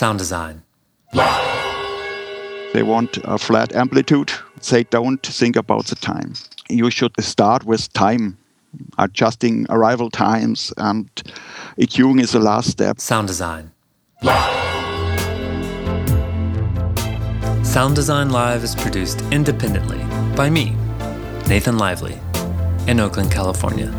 Sound Design Live. They want a flat amplitude. They don't think about the time. You should start with time, adjusting arrival times, and EQing is the last step. Sound Design Live. Sound Design Live is produced independently by me, Nathan Lively, in Oakland, California.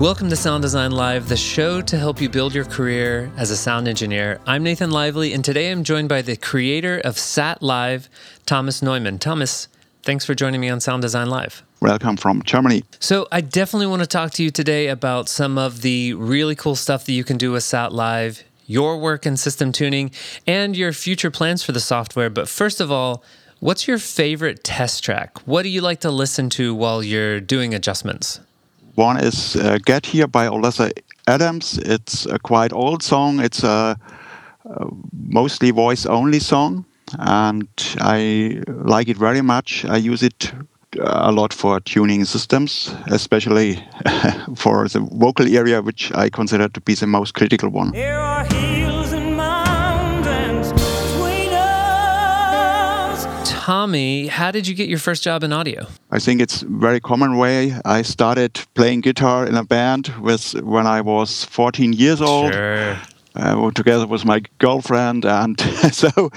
Welcome to Sound Design Live, the show to help you build your career as a sound engineer. I'm Nathan Lively, and today I'm joined by the creator of SATLive, Thomas Neumann. Thomas, thanks for joining me on Sound Design Live. Welcome from Germany. So I definitely want to talk to you today about some of the really cool stuff that you can do with SATLive, your work in system tuning, and your future plans for the software. But first of all, what's your favorite test track? What do you like to listen to while you're doing adjustments? One is Get Here by Oleta Adams. It's a quite old song. It's a mostly voice-only song, and I like it very much. I use it a lot for tuning systems, especially for the vocal area, which I consider to be the most critical one. Here are hills and mountains between us. Tommy, how did you get your first job in audio? I think it's a very common way. I started playing guitar in a band when I was 14 years old. Sure. Together with my girlfriend, and so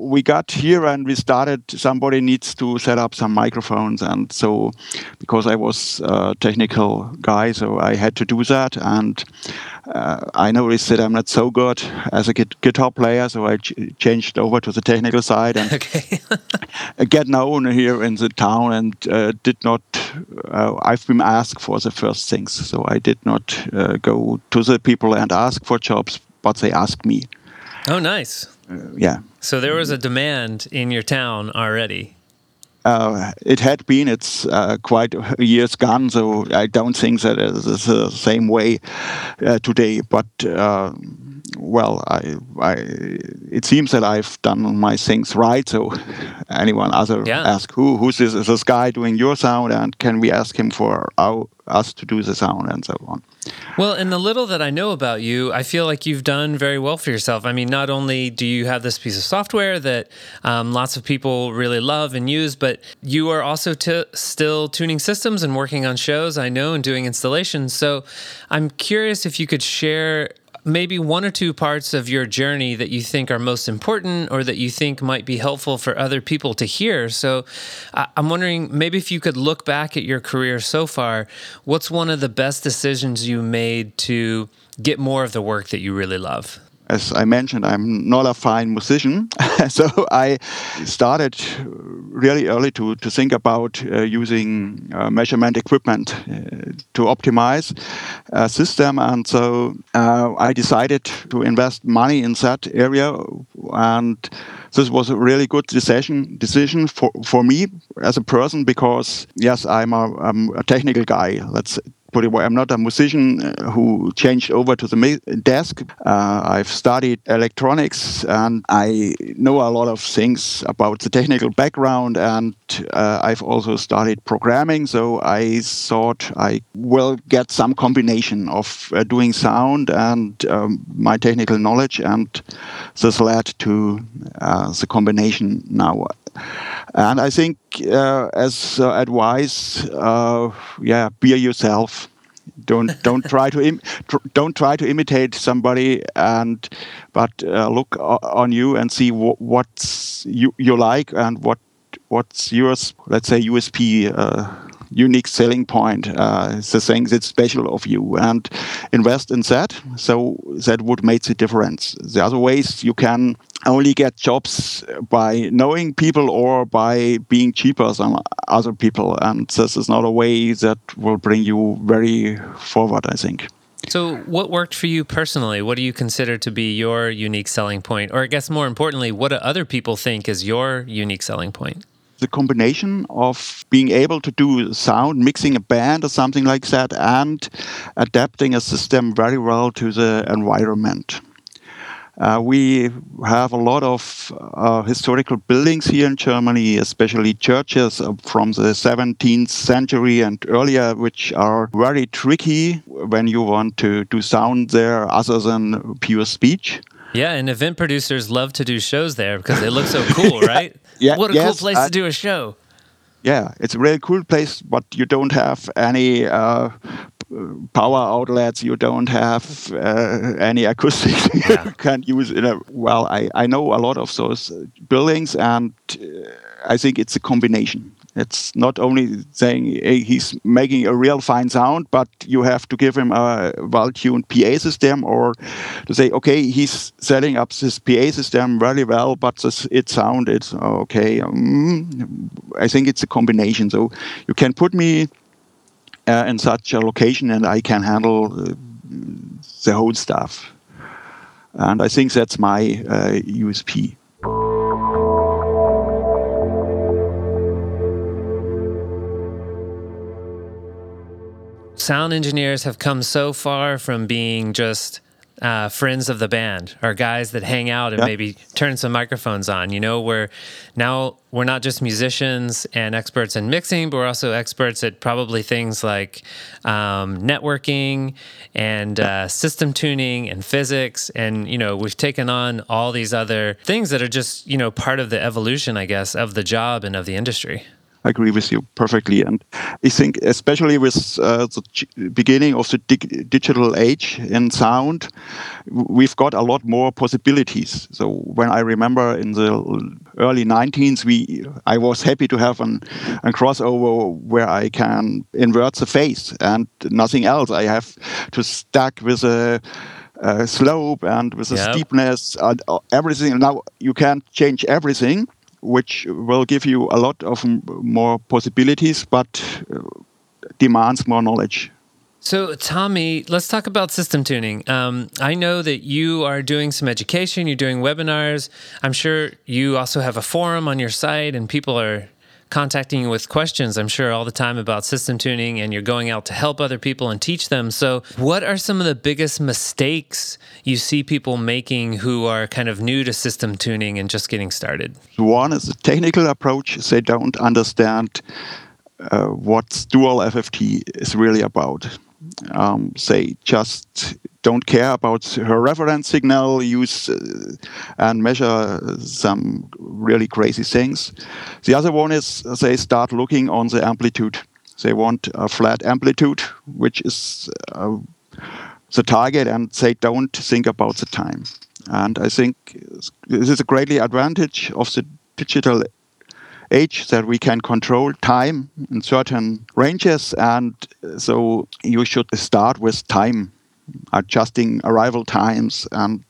we got here and we started. Somebody needs to set up some microphones, and so because I was a technical guy, so I had to do that. And I noticed that I'm not so good as a guitar player, so I changed over to the technical side and got known here in the town. And I've been asked for the first things, so I did not go to the people and ask for jobs. But they asked me. Oh, nice. Yeah. So there was a demand in your town already. It had been. It's quite years gone, so I don't think that it's the same way today. But, it seems that I've done my things right. So anyone other ask, who's this guy doing your sound, and can we ask him for us to do the sound, and so on. Well, in the little that I know about you, I feel like you've done very well for yourself. I mean, not only do you have this piece of software that lots of people really love and use, but you are also still tuning systems and working on shows, I know, and doing installations. So I'm curious if you could share maybe one or two parts of your journey that you think are most important or that you think might be helpful for other people to hear. So I'm wondering maybe if you could look back at your career so far, what's one of the best decisions you made to get more of the work that you really love? As I mentioned, I'm not a fine musician, so I started really early to think about using measurement equipment to optimize a system, and so I decided to invest money in that area, and this was a really good decision for me as a person, because yes, I'm a technical guy. Let's put it away. I'm not a musician who changed over to the desk. I've studied electronics, and I know a lot of things about the technical background, and I've also studied programming, so I thought I will get some combination of doing sound and my technical knowledge, and this led to the combination now. And I think as advice, be yourself. Don't try to imitate somebody, but look on you and see what's you like and what's your, let's say, USP, unique selling point, the thing that's special of you, and invest in that. So that would make the difference. The other ways you can only get jobs by knowing people or by being cheaper than other people, and this is not a way that will bring you very forward, I think. So what worked for you personally? What do you consider to be your unique selling point? Or I guess more importantly, what do other people think is your unique selling point? The combination of being able to do sound, mixing a band or something like that, and adapting a system very well to the environment. We have a lot of historical buildings here in Germany, especially churches from the 17th century and earlier, which are very tricky when you want to do sound there other than pure speech. Yeah, and event producers love to do shows there because they look so cool, right? Yeah, what a cool place to do a show. Yeah, it's a really cool place, but you don't have any power outlets, you don't have any acoustics you can use. I know a lot of those buildings, and I think it's a combination. It's not only saying he's making a real fine sound, but you have to give him a well-tuned PA system, or to say, okay, he's setting up this PA system really well, but its sound is okay. I think it's a combination. So you can put me in such a location and I can handle the whole stuff. And I think that's my USP. Sound engineers have come so far from being just friends of the band or guys that hang out and maybe turn some microphones on. You know, we're not just musicians and experts in mixing, but we're also experts at probably things like networking and system tuning and physics. And, you know, we've taken on all these other things that are just, you know, part of the evolution, I guess, of the job and of the industry. I agree with you perfectly, and I think especially with the beginning of the digital age in sound, we've got a lot more possibilities. So when I remember in the early 1900s, I was happy to have a crossover where I can invert the face and nothing else. I have to stuck with a slope and with a steepness and everything. Now you can't change everything, which will give you a lot of more possibilities, but demands more knowledge. So, Tommy, let's talk about system tuning. I know that you are doing some education, you're doing webinars. I'm sure you also have a forum on your site and people are contacting you with questions, I'm sure, all the time about system tuning, and you're going out to help other people and teach them. So what are some of the biggest mistakes you see people making who are kind of new to system tuning and just getting started? One is the technical approach. They don't understand what dual FFT is really about. They just don't care about her reference signal use and measure some really crazy things. The other one is they start looking on the amplitude. They want a flat amplitude, which is the target, and they don't think about the time. And I think this is a greatly advantage of the digital age that we can control time in certain ranges, and so you should start with time, adjusting arrival times, and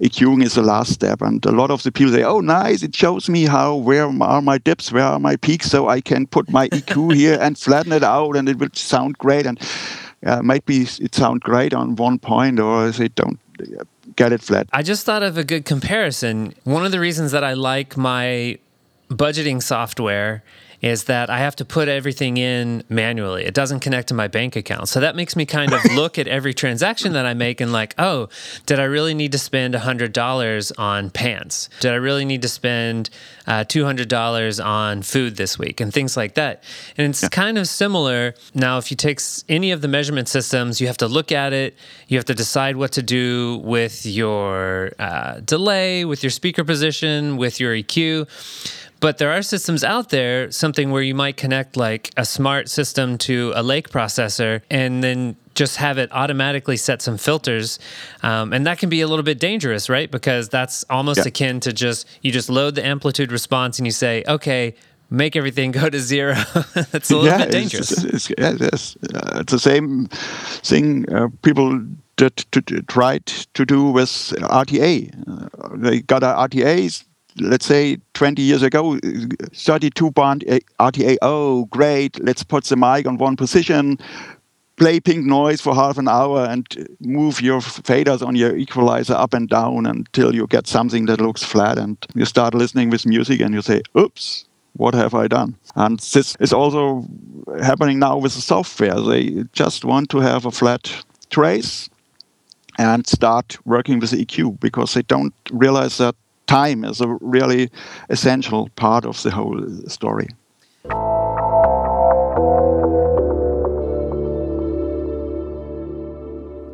EQing is the last step. And a lot of the people say, oh nice, it shows me where are my dips, where are my peaks, so I can put my EQ here and flatten it out and it will sound great. And maybe it sounds great on one point, or they don't get it flat. I just thought of a good comparison. One of the reasons that I like my budgeting software is that I have to put everything in manually. It doesn't connect to my bank account. So that makes me kind of look at every transaction that I make and like, oh, did I really need to spend $100 on pants? Did I really need to spend $200 on food this week? And things like that. And it's kind of similar. Now, if you take any of the measurement systems, you have to look at it. You have to decide what to do with your delay, with your speaker position, with your EQ. But there are systems out there, something where you might connect like a smart system to a lake processor and then just have it automatically set some filters. And that can be a little bit dangerous, right? Because that's almost akin to you just load the amplitude response and you say, okay, make everything go to zero. It's a little bit dangerous. It's the same thing people tried to do with RTA. They got RTAs. Let's say 20 years ago, 32-band RTA, oh, great, let's put the mic on one position, play pink noise for half an hour and move your faders on your equalizer up and down until you get something that looks flat, and you start listening with music and you say, oops, what have I done? And this is also happening now with the software. They just want to have a flat trace and start working with the EQ, because they don't realize that time is a really essential part of the whole story.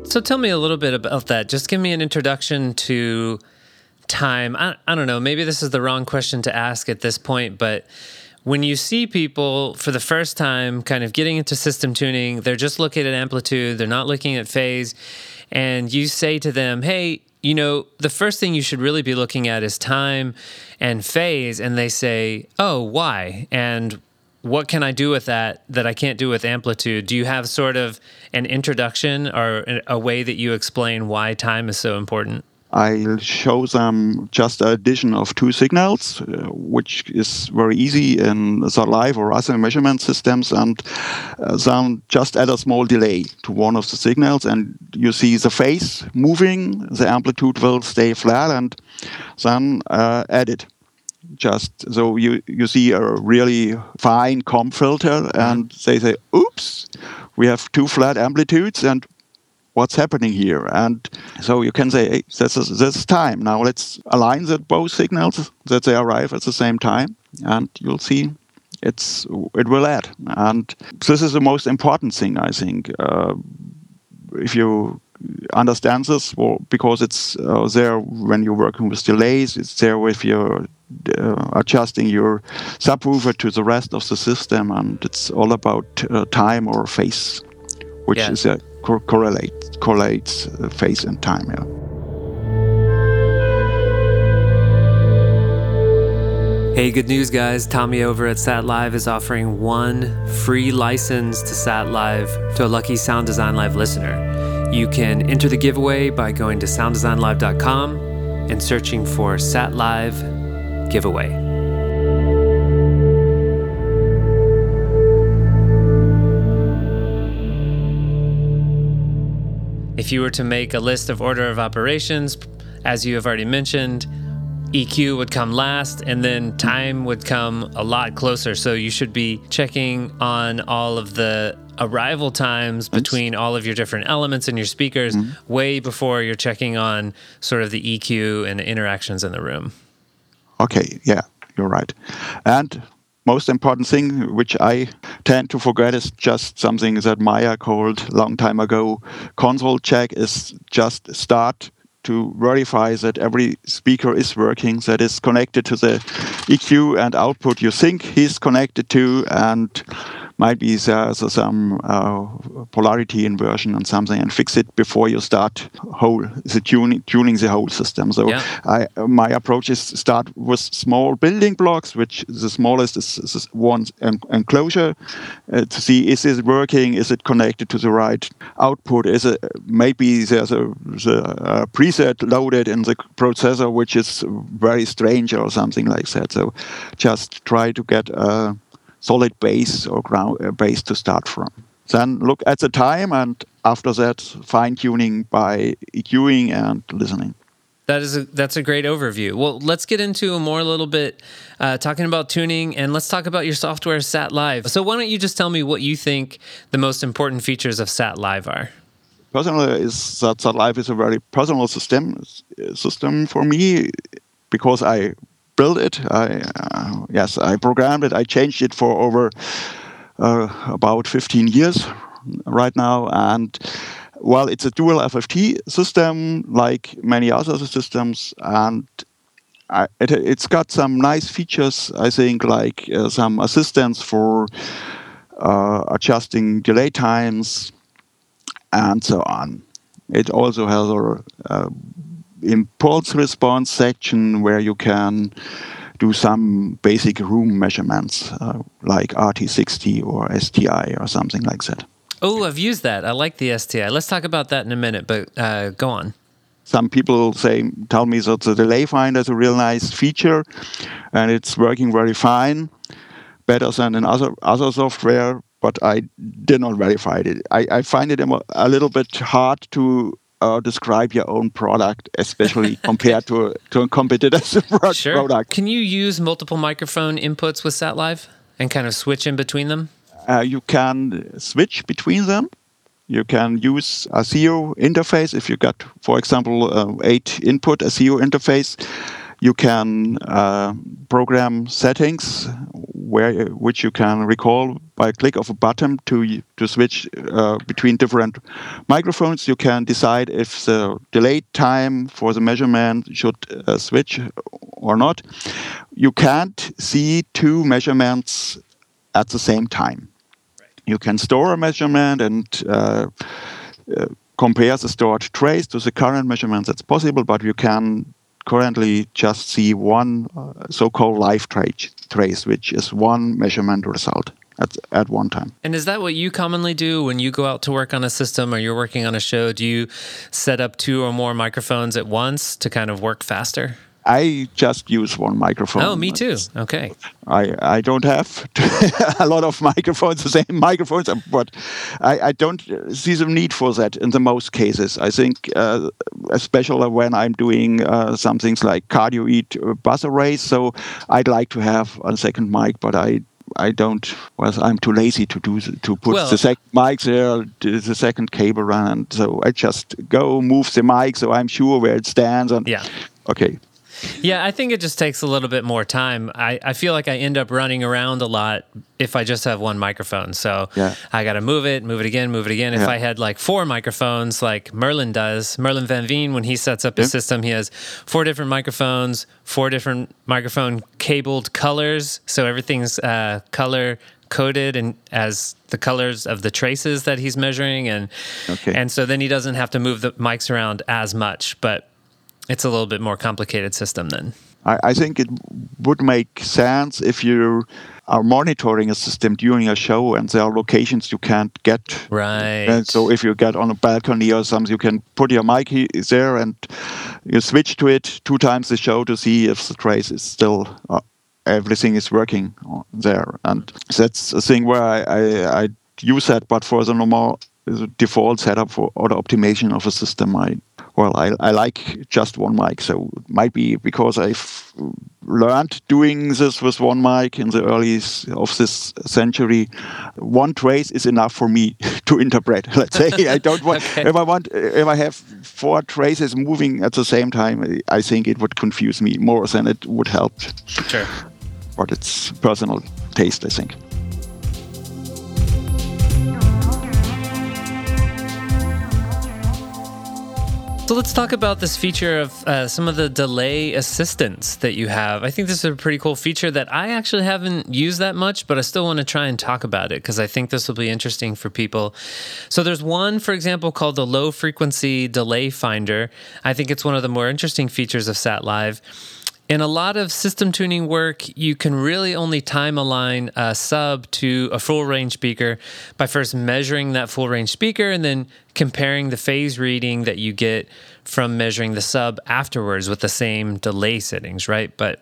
So tell me a little bit about that. Just give me an introduction to time. I don't know, maybe this is the wrong question to ask at this point, but when you see people for the first time kind of getting into system tuning, they're just looking at amplitude, they're not looking at phase, and you say to them, hey, you know, the first thing you should really be looking at is time and phase, and they say, oh, why? And what can I do with that I can't do with amplitude? Do you have sort of an introduction or a way that you explain why time is so important? I'll show them just an addition of two signals, which is very easy in SATLive or other measurement systems, and then just add a small delay to one of the signals, and you see the phase moving, the amplitude will stay flat, and then add it. Just so you see a really fine comb filter, and they say, oops, we have two flat amplitudes, and what's happening here? And so you can say, hey, this is time. Now let's align that both signals, that they arrive at the same time, and you'll see it will add. And this is the most important thing, I think. If you understand this, well, because it's there when you're working with delays, it's there if you're adjusting your subwoofer to the rest of the system, and it's all about time or phase, which is a correlates phase and time. Yeah. Hey, good news, guys. Tommy over at SATLive is offering one free license to SATLive to a lucky Sound Design Live listener. You can enter the giveaway by going to sounddesignlive.com and searching for SATLive giveaway. If you were to make a list of order of operations, as you have already mentioned, EQ would come last, and then time would come a lot closer. So you should be checking on all of the arrival times between all of your different elements and your speakers way before you're checking on sort of the EQ and the interactions in the room. Okay, yeah, you're right. And most important thing, which I tend to forget, is just something that Meyer called long time ago console check, is just start to verify that every speaker is working, that is connected to the EQ and output you think he's connected to, and might be there's some polarity inversion and something, and fix it before you start tuning the whole system. So my approach is start with small building blocks, which the smallest is one enclosure, to see is it working, is it connected to the right output, is it, maybe there's a preset loaded in the processor which is very strange or something like that. So just try to get a solid base or ground base to start from. Then look at the time, and after that, fine-tuning by EQing and listening. That's a great overview. Well, let's get into more a little bit, talking about tuning, and let's talk about your software, SATLive. So why don't you just tell me what you think the most important features of SATLive are? Personally, is that SATLive is a very personal system for me, because I built it. I programmed it. I changed it for over about 15 years right now. And well, it's a dual FFT system like many other systems, and it's got some nice features, I think, like some assistance for adjusting delay times and so on. It also has a impulse response section where you can do some basic room measurements like RT60 or STI or something like that. Oh, I've used that. I like the STI. Let's talk about that in a minute, but go on. Some people tell me that the delay finder is a real nice feature and it's working very fine, better than in other software, but I did not verify it. I find it a little bit hard to describe your own product, especially compared to a competitor's product. Can you use multiple microphone inputs with SATLive and kind of switch in between them? You can switch between them, You can use a SEO interface. If you got, for example, 8-input SEO interface, you can program settings which you can recall by click of a button to switch between different microphones. You can decide if the delay time for the measurement should switch or not. You can't see two measurements at the same time. Right. You can store a measurement and compare the stored trace to the current measurements that's possible, but you can currently just see one so-called live trace, which is one measurement result at one time. And is that what you commonly do when you go out to work on a system or you're working on a show? Do you set up two or more microphones at once to kind of work faster? I just use one microphone. Oh, me too. Okay. I don't have a lot of microphones, the same microphones, but I don't see the need for that in the most cases. I think, especially when I'm doing some things like cardio eat buzz arrays, so I'd like to have a second mic, but I don't. Well, I'm too lazy to put the second mic there, the second cable run, and so I just go move the mic so I'm sure where it stands. And yeah. Okay. Yeah, I think it just takes a little bit more time. I feel like I end up running around a lot if I just have one microphone. So yeah. I got to move it again. Yeah. If I had like four microphones like Merlin does, Merlin Van Veen, when he sets up his system, he has four different microphones, four different microphone cabled colors. So everything's color coded and as the colors of the traces that he's measuring. And so then he doesn't have to move the mics around as much, but it's a little bit more complicated system then. I think it would make sense if you are monitoring a system during a show and there are locations you can't get. Right. And so if you get on a balcony or something, you can put your mic there and you switch to it two times a show to see if the trace is still everything is working there. And that's a thing where I use that, but for the normal default setup for auto optimization of a system, I like just one mic, so it might be because I've learned doing this with one mic in the early of this century. One trace is enough for me to interpret. Let's say I don't want if I have four traces moving at the same time, I think it would confuse me more than it would help. Sure, but it's personal taste, I think. So let's talk about this feature of some of the delay assistance that you have. I think this is a pretty cool feature that I actually haven't used that much, but I still want to try and talk about it because I think this will be interesting for people. So there's one, for example, called the Low Frequency Delay Finder. I think it's one of the more interesting features of SATLive. In a lot of system tuning work, you can really only time align a sub to a full range speaker by first measuring that full range speaker and then comparing the phase reading that you get from measuring the sub afterwards with the same delay settings, right? But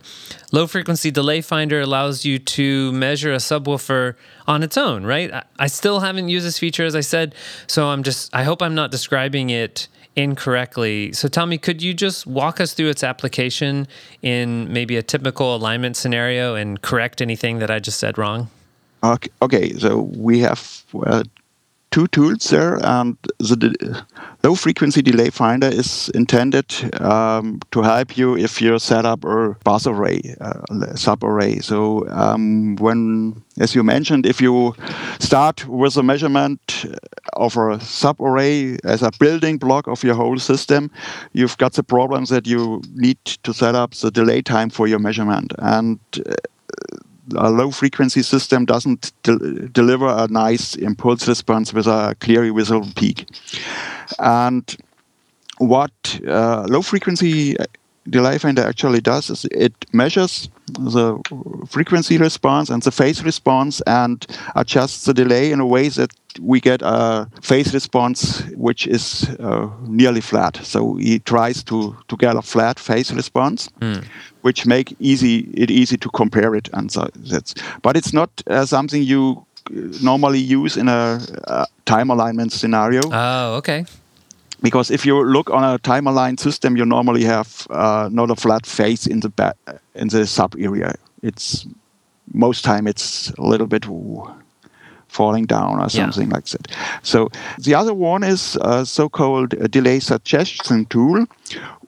Low Frequency Delay Finder allows you to measure a subwoofer on its own, right? I still haven't used this feature, as I said, so I hope I'm not describing it incorrectly. So Tommy, could you just walk us through its application in maybe a typical alignment scenario and correct anything that I just said wrong? Okay. So we have two tools there, and the Low Frequency Delay Finder is intended to help you if you set up a buzz array, sub array. So when, as you mentioned, if you start with a measurement of a sub-array as a building block of your whole system, you've got the problem that you need to set up the delay time for your measurement. And a low-frequency system doesn't deliver a nice impulse response with a clearly visible peak. And what low-frequency delay finder actually does is it measures the frequency response and the phase response and adjusts the delay in a way that we get a phase response which is nearly flat. So he tries to get a flat phase response, which make it easy to compare it. And so but it's not something you normally use in a time alignment scenario. Oh, okay. Because if you look on a time-aligned system, you normally have not a flat phase in the sub area. It's most time it's a little bit falling down or something like that. So the other one is a so-called delay suggestion tool,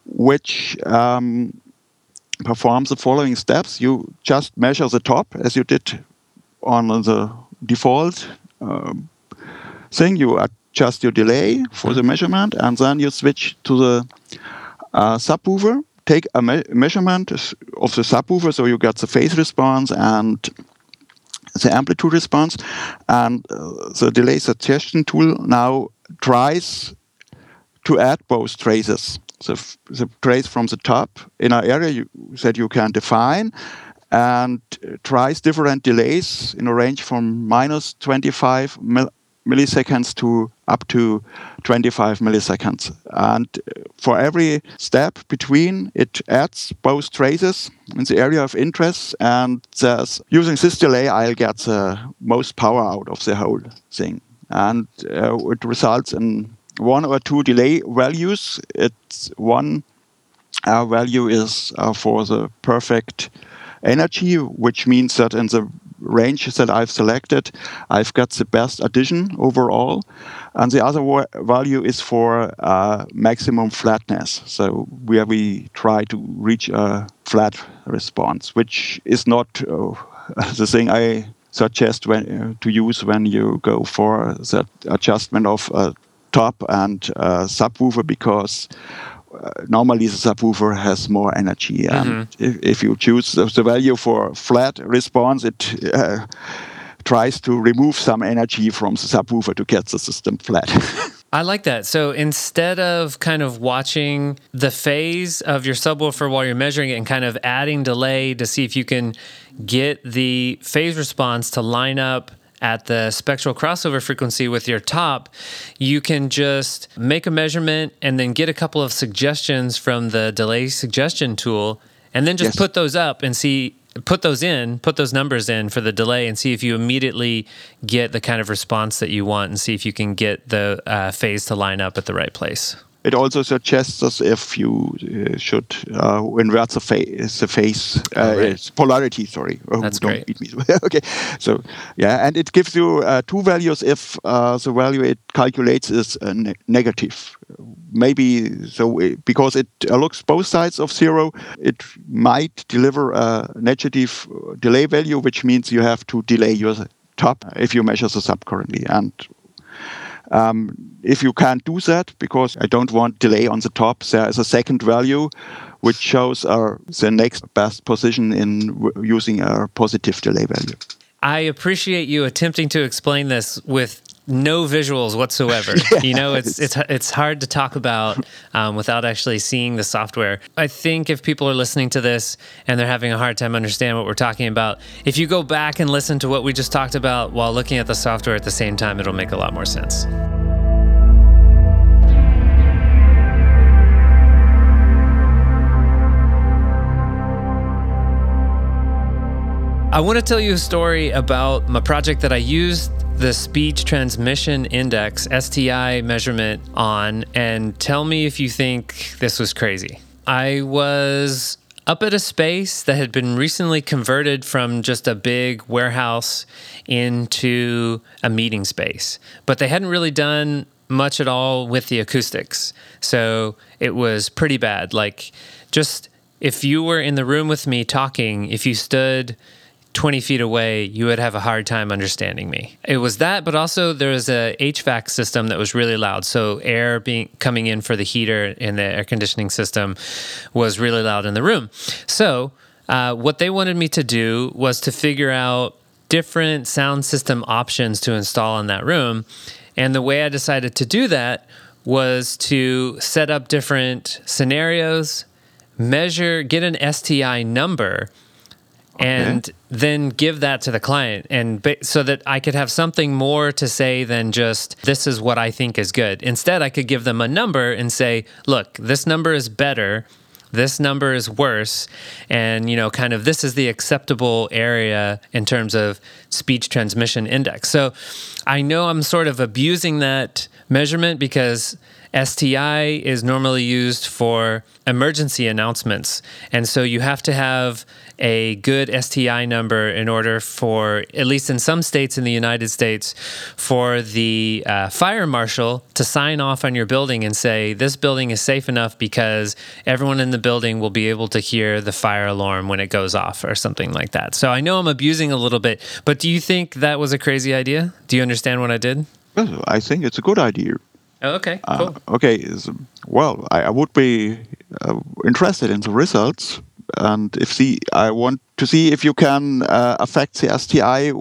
which performs the following steps. You just measure the top as you did on the default thing. You adjust your delay for the measurement, and then you switch to the subwoofer. Take a measurement of the subwoofer, so you get the phase response and the amplitude response. And the delay suggestion tool now tries to add both traces. The trace from the top in an area that you can define, and tries different delays in a range from minus 25 milliseconds to up to 25 milliseconds. And for every step between, it adds both traces in the area of interest, and using this delay, I'll get the most power out of the whole thing. And it results in one or two delay values. It's one value is for the perfect energy, which means that in the range that I've selected, I've got the best addition overall. And the other value is for maximum flatness, so where we try to reach a flat response, which is not the thing I suggest to use when you go for the adjustment of top and subwoofer, because normally the subwoofer has more energy. And if you choose the value for flat response, it tries to remove some energy from the subwoofer to get the system flat. I like that. So instead of kind of watching the phase of your subwoofer while you're measuring it and kind of adding delay to see if you can get the phase response to line up at the spectral crossover frequency with your top, you can just make a measurement and then get a couple of suggestions from the delay suggestion tool, and then just put those up and see, put those numbers in for the delay and see if you immediately get the kind of response that you want, and see if you can get the phase to line up at the right place. It also suggests us if you should invert the phase polarity. Sorry, that's don't beat me. Okay, so and it gives you two values if the value it calculates is negative. Maybe so because it looks both sides of zero, it might deliver a negative delay value, which means you have to delay your top if you measure the sub currently. And if you can't do that, because I don't want delay on the top, there is a second value which shows the next best position in using a positive delay value. I appreciate you attempting to explain this with no visuals whatsoever. You know, it's hard to talk about without actually seeing the software. I think if people are listening to this and they're having a hard time understanding what we're talking about, if you go back and listen to what we just talked about while looking at the software at the same time, it'll make a lot more sense. I want to tell you a story about my project that I used the speech transmission index, STI, measurement on, and tell me if you think this was crazy. I was up at a space that had been recently converted from just a big warehouse into a meeting space, but they hadn't really done much at all with the acoustics. So it was pretty bad. Like, just if you were in the room with me talking, if you stood 20 feet away, you would have a hard time understanding me. It was that, but also there was a HVAC system that was really loud. So air coming in for the heater and the air conditioning system was really loud in the room. So what they wanted me to do was to figure out different sound system options to install in that room. And the way I decided to do that was to set up different scenarios, get an STI number, and then give that to the client, and so that I could have something more to say than just, this is what I think is good. Instead, I could give them a number and say, look, this number is better, this number is worse, and, you know, kind of this is the acceptable area in terms of speech transmission index. So I know I'm sort of abusing that measurement because STI is normally used for emergency announcements. And so you have to have a good STI number in order for, at least in some states in the United States, for the fire marshal to sign off on your building and say, this building is safe enough because everyone in the building will be able to hear the fire alarm when it goes off or something like that. So I know I'm abusing a little bit, but do you think that was a crazy idea? Do you understand what I did? I think it's a good idea. Oh, okay, cool. Okay, well, I would be interested in the results. And I want to see if you can affect the STI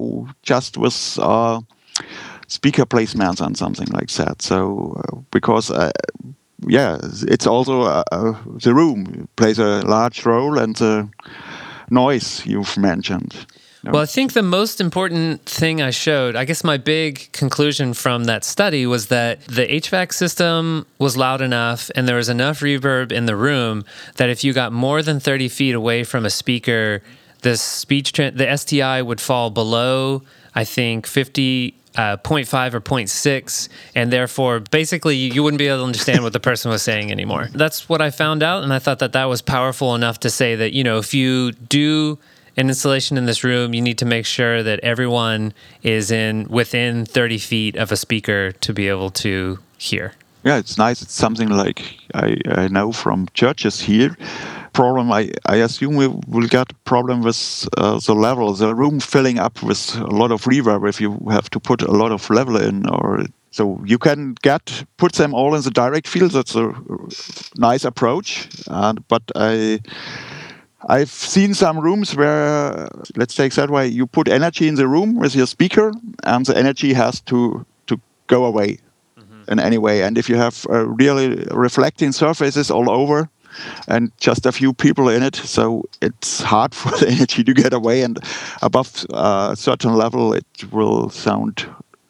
just with speaker placements and something like that. So, because, it's also the room plays a large role and the noise you've mentioned. Well, I think the most important thing I showed, I guess my big conclusion from that study was that the HVAC system was loud enough and there was enough reverb in the room that if you got more than 30 feet away from a speaker, the STI would fall below, I think, 0.5 or 0.6, and therefore basically you wouldn't be able to understand what the person was saying anymore. That's what I found out, and I thought that that was powerful enough to say that, you know, if you do an installation in this room, you need to make sure that everyone is within 30 feet of a speaker to be able to hear. Yeah, it's nice. It's something like I know from churches here. Problem, I assume we will get problem with the level, the room filling up with a lot of reverb if you have to put a lot of level in, or so you can put them all in the direct field. That's a nice approach, but I've seen some rooms where, let's take that way, you put energy in the room with your speaker and the energy has to go away in any way. And if you have really reflecting surfaces all over and just a few people in it, so it's hard for the energy to get away, and above a certain level it will sound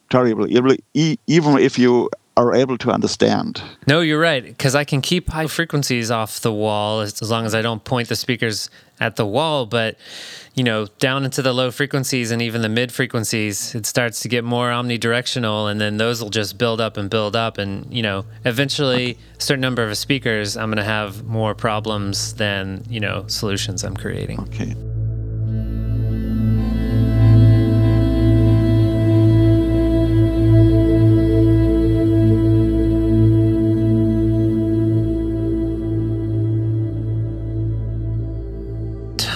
terrible, even if you are able to understand. No, you're right, because I can keep high frequencies off the wall as long as I don't point the speakers at the wall, but, you know, down into the low frequencies and even the mid frequencies, it starts to get more omnidirectional, and then those will just build up, and, you know, eventually a certain number of speakers, I'm going to have more problems than, you know, solutions I'm creating. Okay.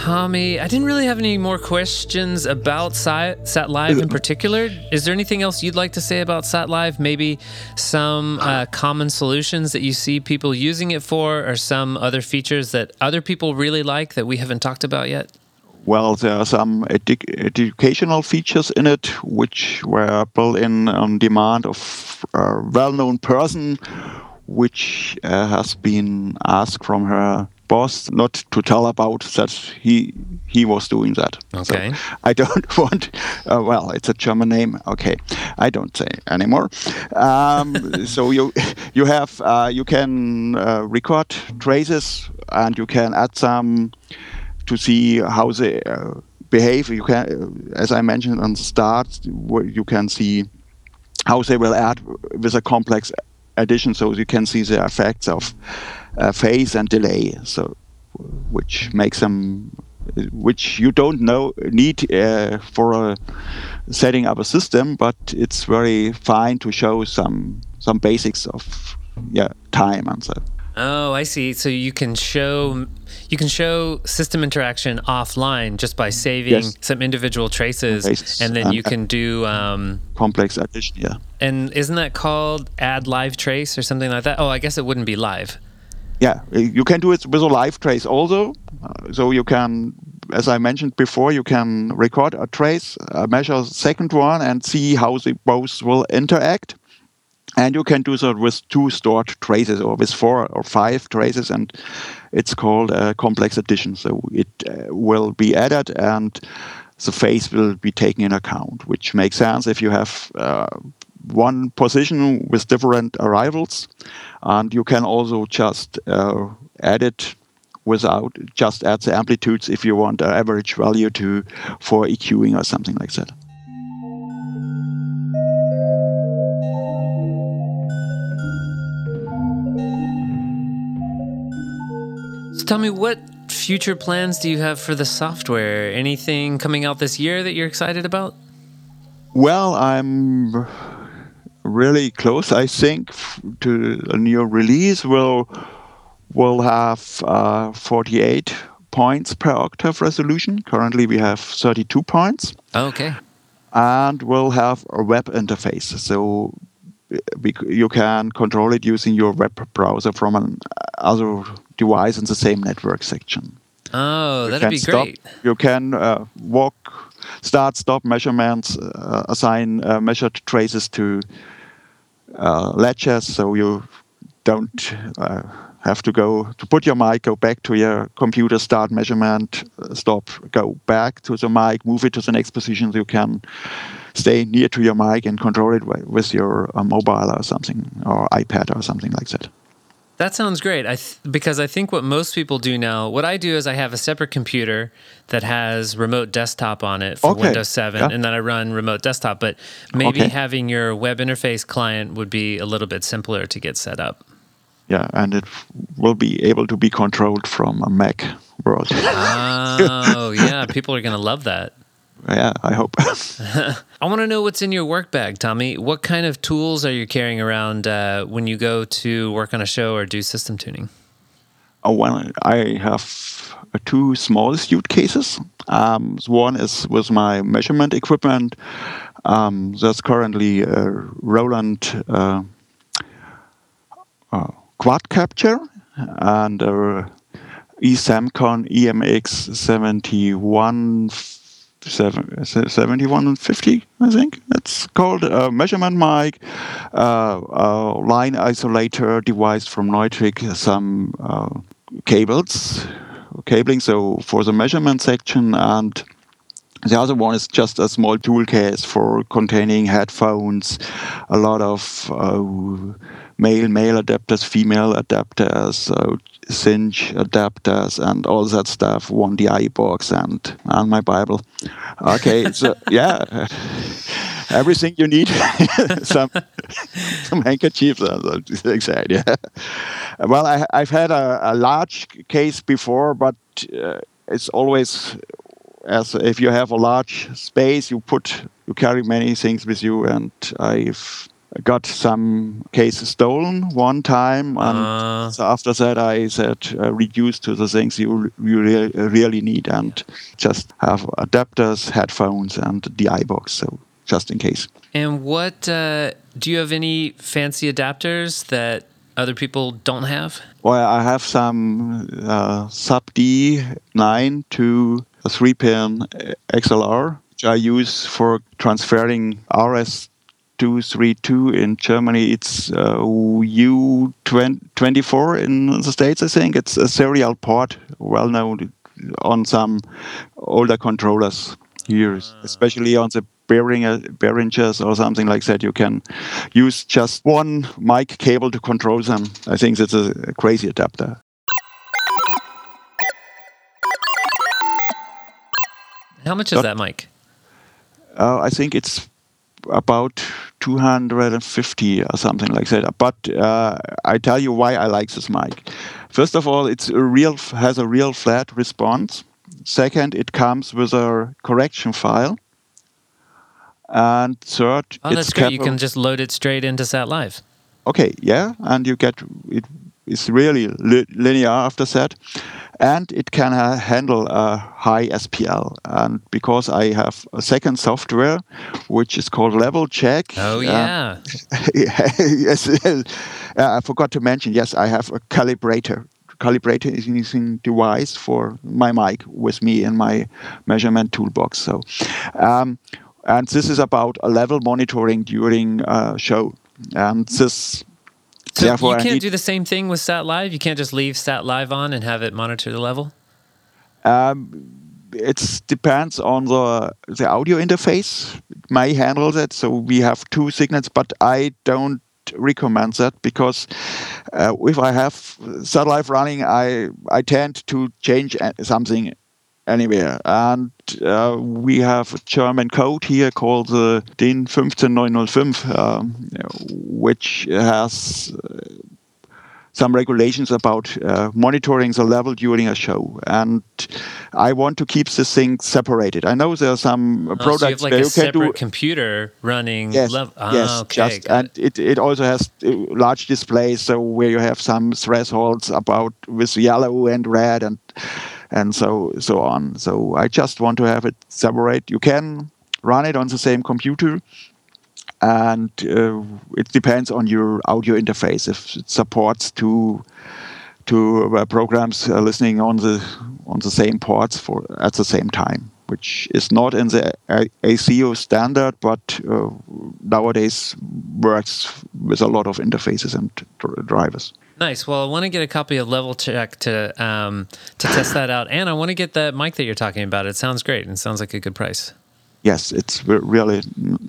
Tommy, I didn't really have any more questions about SATLive in particular. Is there anything else you'd like to say about SATLive? Maybe some common solutions that you see people using it for, or some other features that other people really like that we haven't talked about yet? Well, there are some educational features in it which were built in on demand of a well-known person, which has been asked from her boss not to tell about that he was doing that. Okay. So I don't want, well, it's a German name. Okay. I don't say anymore. So you have, you can record traces and you can add some to see how they behave. You can, as I mentioned on the start, you can see how they will add with a complex addition. So you can see the effects of phase and delay, so which makes them, which you don't know need for setting up a system, but it's very fine to show some basics of time and so. Oh, I see. So you can show system interaction offline just by saving some individual traces, and then you can do complex addition. Yeah. And isn't that called add live trace or something like that? Oh, I guess it wouldn't be live. Yeah, you can do it with a live trace also. So you can, as I mentioned before, you can record a trace, measure the second one, and see how they both will interact. And you can do that with 2 stored traces or with 4 or 5 traces, and it's called a complex addition. So it will be added and the phase will be taken in account, which makes sense if you have one position with different arrivals, and you can also just add it without, just add the amplitudes if you want an average value for EQing or something like that. tell me, what future plans do you have for the software? Anything coming out this year that you're excited about? Well, I'm really close, I think, to a new release. We'll have 48 points per octave resolution. Currently, we have 32 points. Okay. And we'll have a web interface. So you can control it using your web browser from another device in the same network section. Oh, that'd be great. You can start, stop measurements, assign measured traces to latches, so you don't have to put your mic, go back to your computer, start measurement, stop, go back to the mic, move it to the next position. So you can stay near to your mic and control it with your mobile or something, or iPad or something like that. That sounds great. Because I think what most people do now, what I do is I have a separate computer that has remote desktop on it for Windows 7, and then I run remote desktop. But maybe having your web interface client would be a little bit simpler to get set up. Yeah, and it will be able to be controlled from a Mac world. Oh, yeah. People are going to love that. Yeah, I hope. I want to know what's in your work bag, Tommy. What kind of tools are you carrying around when you go to work on a show or do system tuning? Well, I have two small suitcases. One is with my measurement equipment. That's currently a Roland Quad Capture and a eDAMCON EMX-7150. 7150, I think that's called, a measurement mic, a line isolator device from Neutrik, some cabling, so for the measurement section, and the other one is just a small tool case for containing headphones, a lot of male adapters, female adapters, Synch adapters and all that stuff, one DI box and my Bible. Okay, so yeah, everything you need, some handkerchiefs, exactly. Yeah. Well, I've had a large case before, but it's always as if you have a large space, you carry many things with you, and I got some cases stolen one time, and so after that I said reduce to the things you really need and just have adapters, headphones, and DI box, so just in case. And what do you have any fancy adapters that other people don't have? Well, I have some sub D9 to a 3-pin XLR, which I use for transferring RS 232 in Germany. It's U24 in the States, I think. It's a serial port, well known on some older controllers here, especially on the Behringers or something like that. You can use just one mic cable to control them. I think that's a crazy adapter. How much is that mic? I think it's about 250 or something like that. But I tell you why I like this mic. First of all, it has a real flat response. Second, it comes with a correction file. And third, that's great. You can just load it straight into SATLive. Okay, yeah, and you get it. It's really linear after that, and it can handle a high SPL. And because I have a second software, which is called Level Check. Oh yeah. Yes, I forgot to mention. Yes, I have a calibrator. Calibrator is using device for my mic with me in my measurement toolbox. So, and this is about a level monitoring during a show, and this. So therefore, you can't do the same thing with SATLive? You can't just leave SATLive on and have it monitor the level? It depends on the audio interface. It may handle that, so we have two signals, but I don't recommend that because if I have SATLive running, I tend to change something anywhere. And we have a German code here called the DIN 15905, which has some regulations about monitoring the level during a show. And I want to keep this thing separated. I know there are some products so you have like where you can do... a separate computer running... Yes, it also has large displays, so where you have some thresholds about with yellow and red and so on. So I just want to have it separate. You can run it on the same computer, and it depends on your audio interface. If it supports two programs listening on the same ports at the same time, which is not in the ACO standard, but nowadays works with a lot of interfaces and drivers. Nice. Well, I want to get a copy of Level Check to test that out, and I want to get that mic that you're talking about. It sounds great, and sounds like a good price. Yes, it's really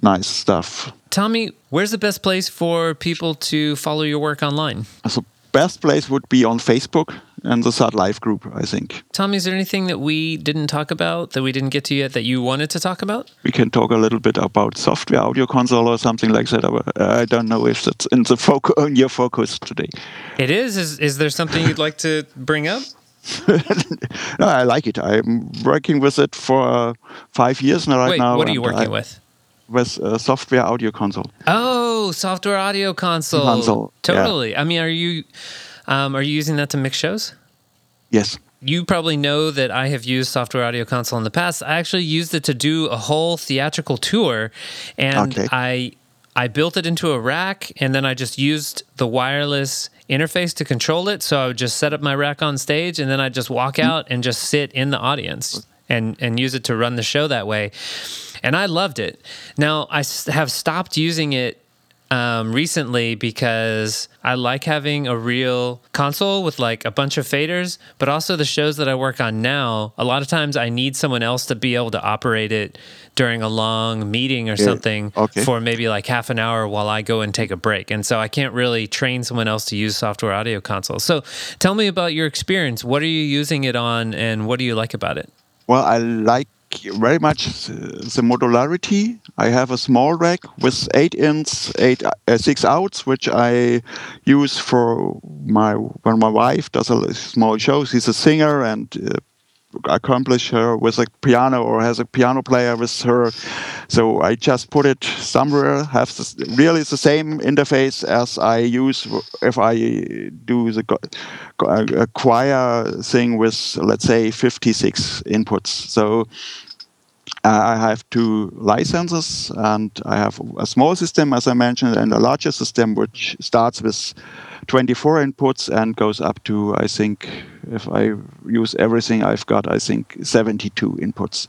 nice stuff. Tommy, where's the best place for people to follow your work online? So best place would be on Facebook and the SATLive group, I think. Tommy, is there anything that we didn't talk about, that we didn't get to yet, that you wanted to talk about? We can talk a little bit about Software Audio Console or something like that. I don't know if that's in the your focus today. It is. Is there something you'd like to bring up? No, I like it. I'm working with it for 5 years now. Wait, what are you working with? With Software Audio Console. Oh, Software Audio Console. Totally. Yeah. I mean, are you using that to mix shows? Yes. You probably know that I have used Software Audio Console in the past. I actually used it to do a whole theatrical tour, and okay. I built it into a rack, and then I just used the wireless interface to control it. So I would just set up my rack on stage, and then I'd just walk out and just sit in the audience and use it to run the show that way. And I loved it. Now, I have stopped using it recently because I like having a real console with like a bunch of faders, but also the shows that I work on now, a lot of times I need someone else to be able to operate it during a long meeting or something for maybe like half an hour while I go and take a break. And so I can't really train someone else to use Software Audio Console. So tell me about your experience. What are you using it on, and what do you like about it? Well, I like very much the modularity. I have a small rack with 8 ins, 6 outs, which I use for when my wife does a small show. She's a singer and accomplish her with a piano, or has a piano player with her. So I just put it somewhere. Have really the same interface as I use if I do a choir thing with, let's say, 56 inputs. So I have 2 licenses, and I have a small system, as I mentioned, and a larger system, which starts with 24 inputs and goes up to, I think, if I use everything I've got, I think 72 inputs.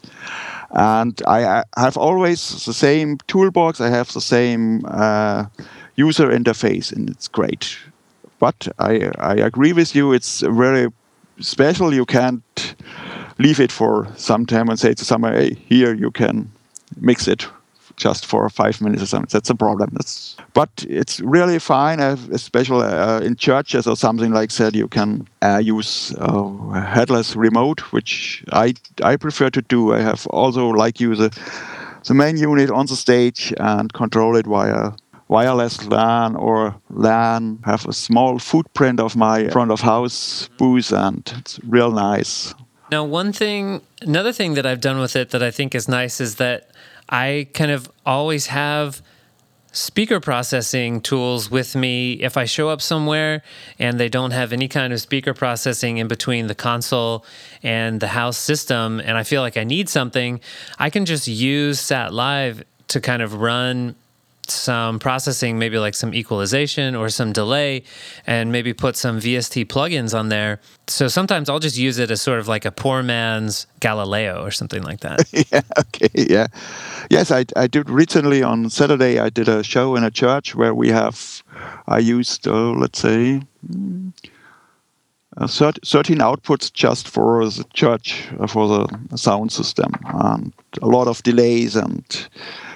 And I have always the same toolbox. I have the same user interface, and it's great. But I agree with you. It's very special. You can't leave it for some time and say to someone, hey, here you can mix it just for 5 minutes or something. That's a problem. But it's really fine, especially in churches or something like that. You can use a headless remote, which I prefer to do. I have also like use the main unit on the stage and control it via wireless LAN or LAN. Have a small footprint of my front of house booth, and it's real nice. Now, another thing that I've done with it that I think is nice is that I kind of always have speaker processing tools with me. If I show up somewhere and they don't have any kind of speaker processing in between the console and the house system, and I feel like I need something, I can just use SATLive to kind of run some processing, maybe like some equalization or some delay, and maybe put some VST plugins on there. So sometimes I'll just use it as sort of like a poor man's Galileo or something like that. Yeah, okay, yeah. Yes, I did recently on Saturday, I did a show in a church where I used, let's say, 13 outputs just for the church, for the sound system, and a lot of delays and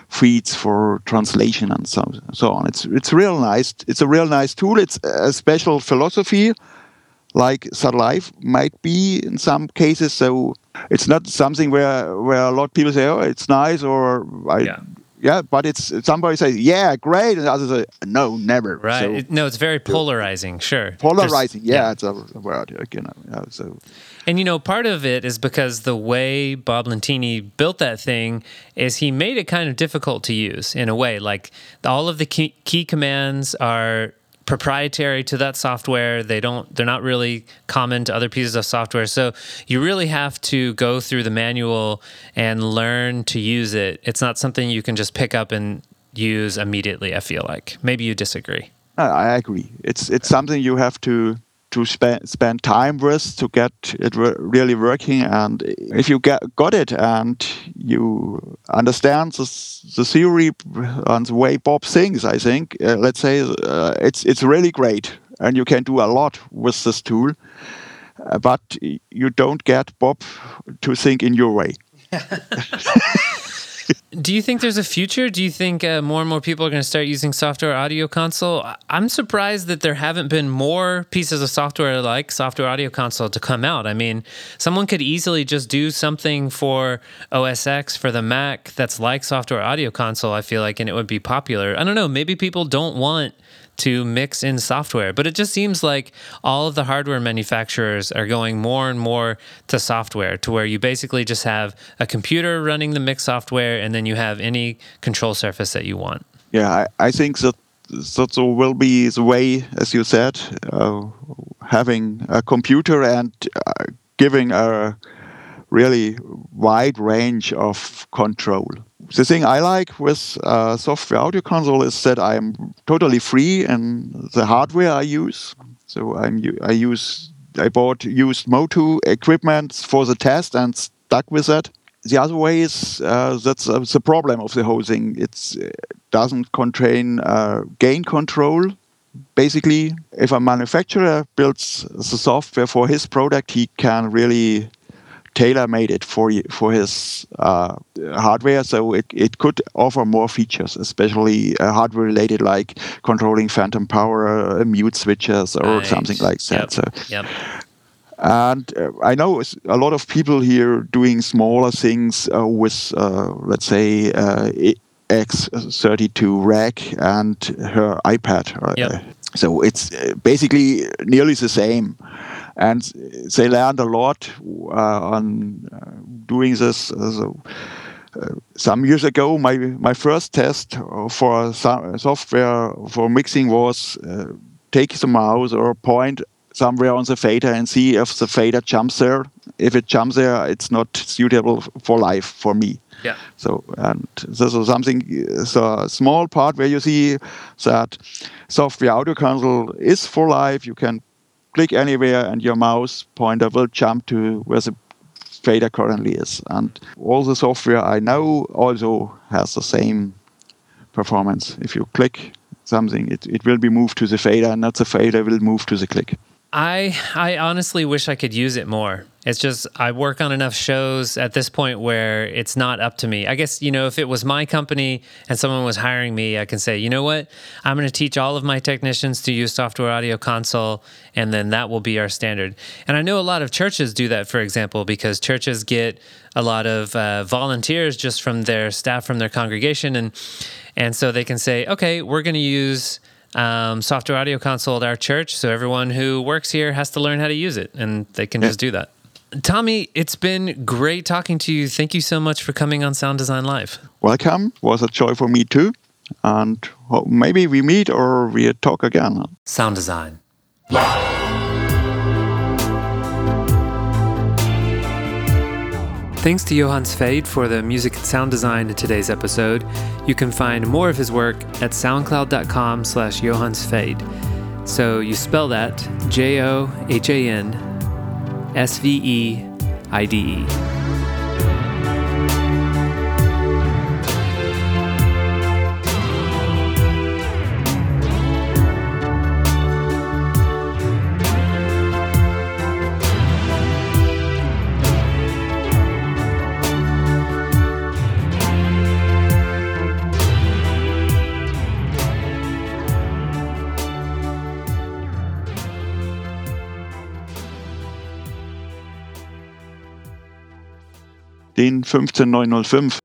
feeds for translation and so on. It's real nice. It's a real nice tool. It's a special philosophy, like SATLive might be in some cases. So it's not something where a lot of people say, "Oh, it's nice," or yeah, but it's somebody says, yeah, great, and others say, no, never. Right. So, no, it's very polarizing, sure. Polarizing, yeah, it's a word, you know. So. And, you know, part of it is because the way Bob Lentini built that thing is he made it kind of difficult to use in a way. Like, all of the key commands are proprietary to that software. They're not really common to other pieces of software. So you really have to go through the manual and learn to use it. It's not something you can just pick up and use immediately, I feel like. Maybe you disagree. I agree. It's something you have to spend time with to get it really working. And if you got it and you understand the theory and the way Bob thinks, I think, let's say, it's really great. And you can do a lot with this tool. But you don't get Bob to think in your way. Do you think there's a future? Do you think more and more people are going to start using Software Audio Console? I'm surprised that there haven't been more pieces of software like Software Audio Console to come out. I mean, someone could easily just do something for OS X, for the Mac, that's like Software Audio Console, I feel like, and it would be popular. I don't know, maybe people don't want to mix in software, but it just seems like all of the hardware manufacturers are going more and more to software, to where you basically just have a computer running the mix software, and then you have any control surface that you want. Yeah, I think that will be the way, as you said, having a computer and giving a really wide range of control. The thing I like with Software Audio Console is that I'm totally free in the hardware I use. So I bought used Motu equipment for the test and stuck with that. The other way is that's the problem of the whole thing. It doesn't contain gain control. Basically, if a manufacturer builds the software for his product, he can really tailor-made it for his hardware, so it could offer more features, especially hardware-related, like controlling phantom power, mute switches, or something like that. Yep. So, and I know a lot of people here doing smaller things with, let's say, X32 Rack and her iPad. So it's basically nearly the same. And they learned a lot on doing this. Some years ago, my first test for software for mixing was take the mouse or point somewhere on the fader and see if the fader jumps there. If it jumps there, it's not suitable for live for me. Yeah. So, and this is something, it's a small part where you see that Software Audio Console is for live. You can click anywhere and your mouse pointer will jump to where the fader currently is. And all the software I know also has the same performance. If you click something, it will be moved to the fader, and not the fader will move to the click. I honestly wish I could use it more. It's just I work on enough shows at this point where it's not up to me. I guess, you know, if it was my company and someone was hiring me, I can say, you know what, I'm going to teach all of my technicians to use Software Audio Console, and then that will be our standard. And I know a lot of churches do that, for example, because churches get a lot of volunteers just from their staff, from their congregation, and so they can say, okay, we're going to use Software Audio Console at our church, so everyone who works here has to learn how to use it, and they can just do that. Tommy, it's been great talking to you. Thank you so much for coming on Sound Design Live. Welcome. Was a joy for me too. And maybe we meet or we talk again. Sound Design Live. Thanks to Johan Sveide for the music and sound design in today's episode. You can find more of his work at soundcloud.com/Johan Sveide. So you spell that JOHAN SVEIDE. DIN 15905.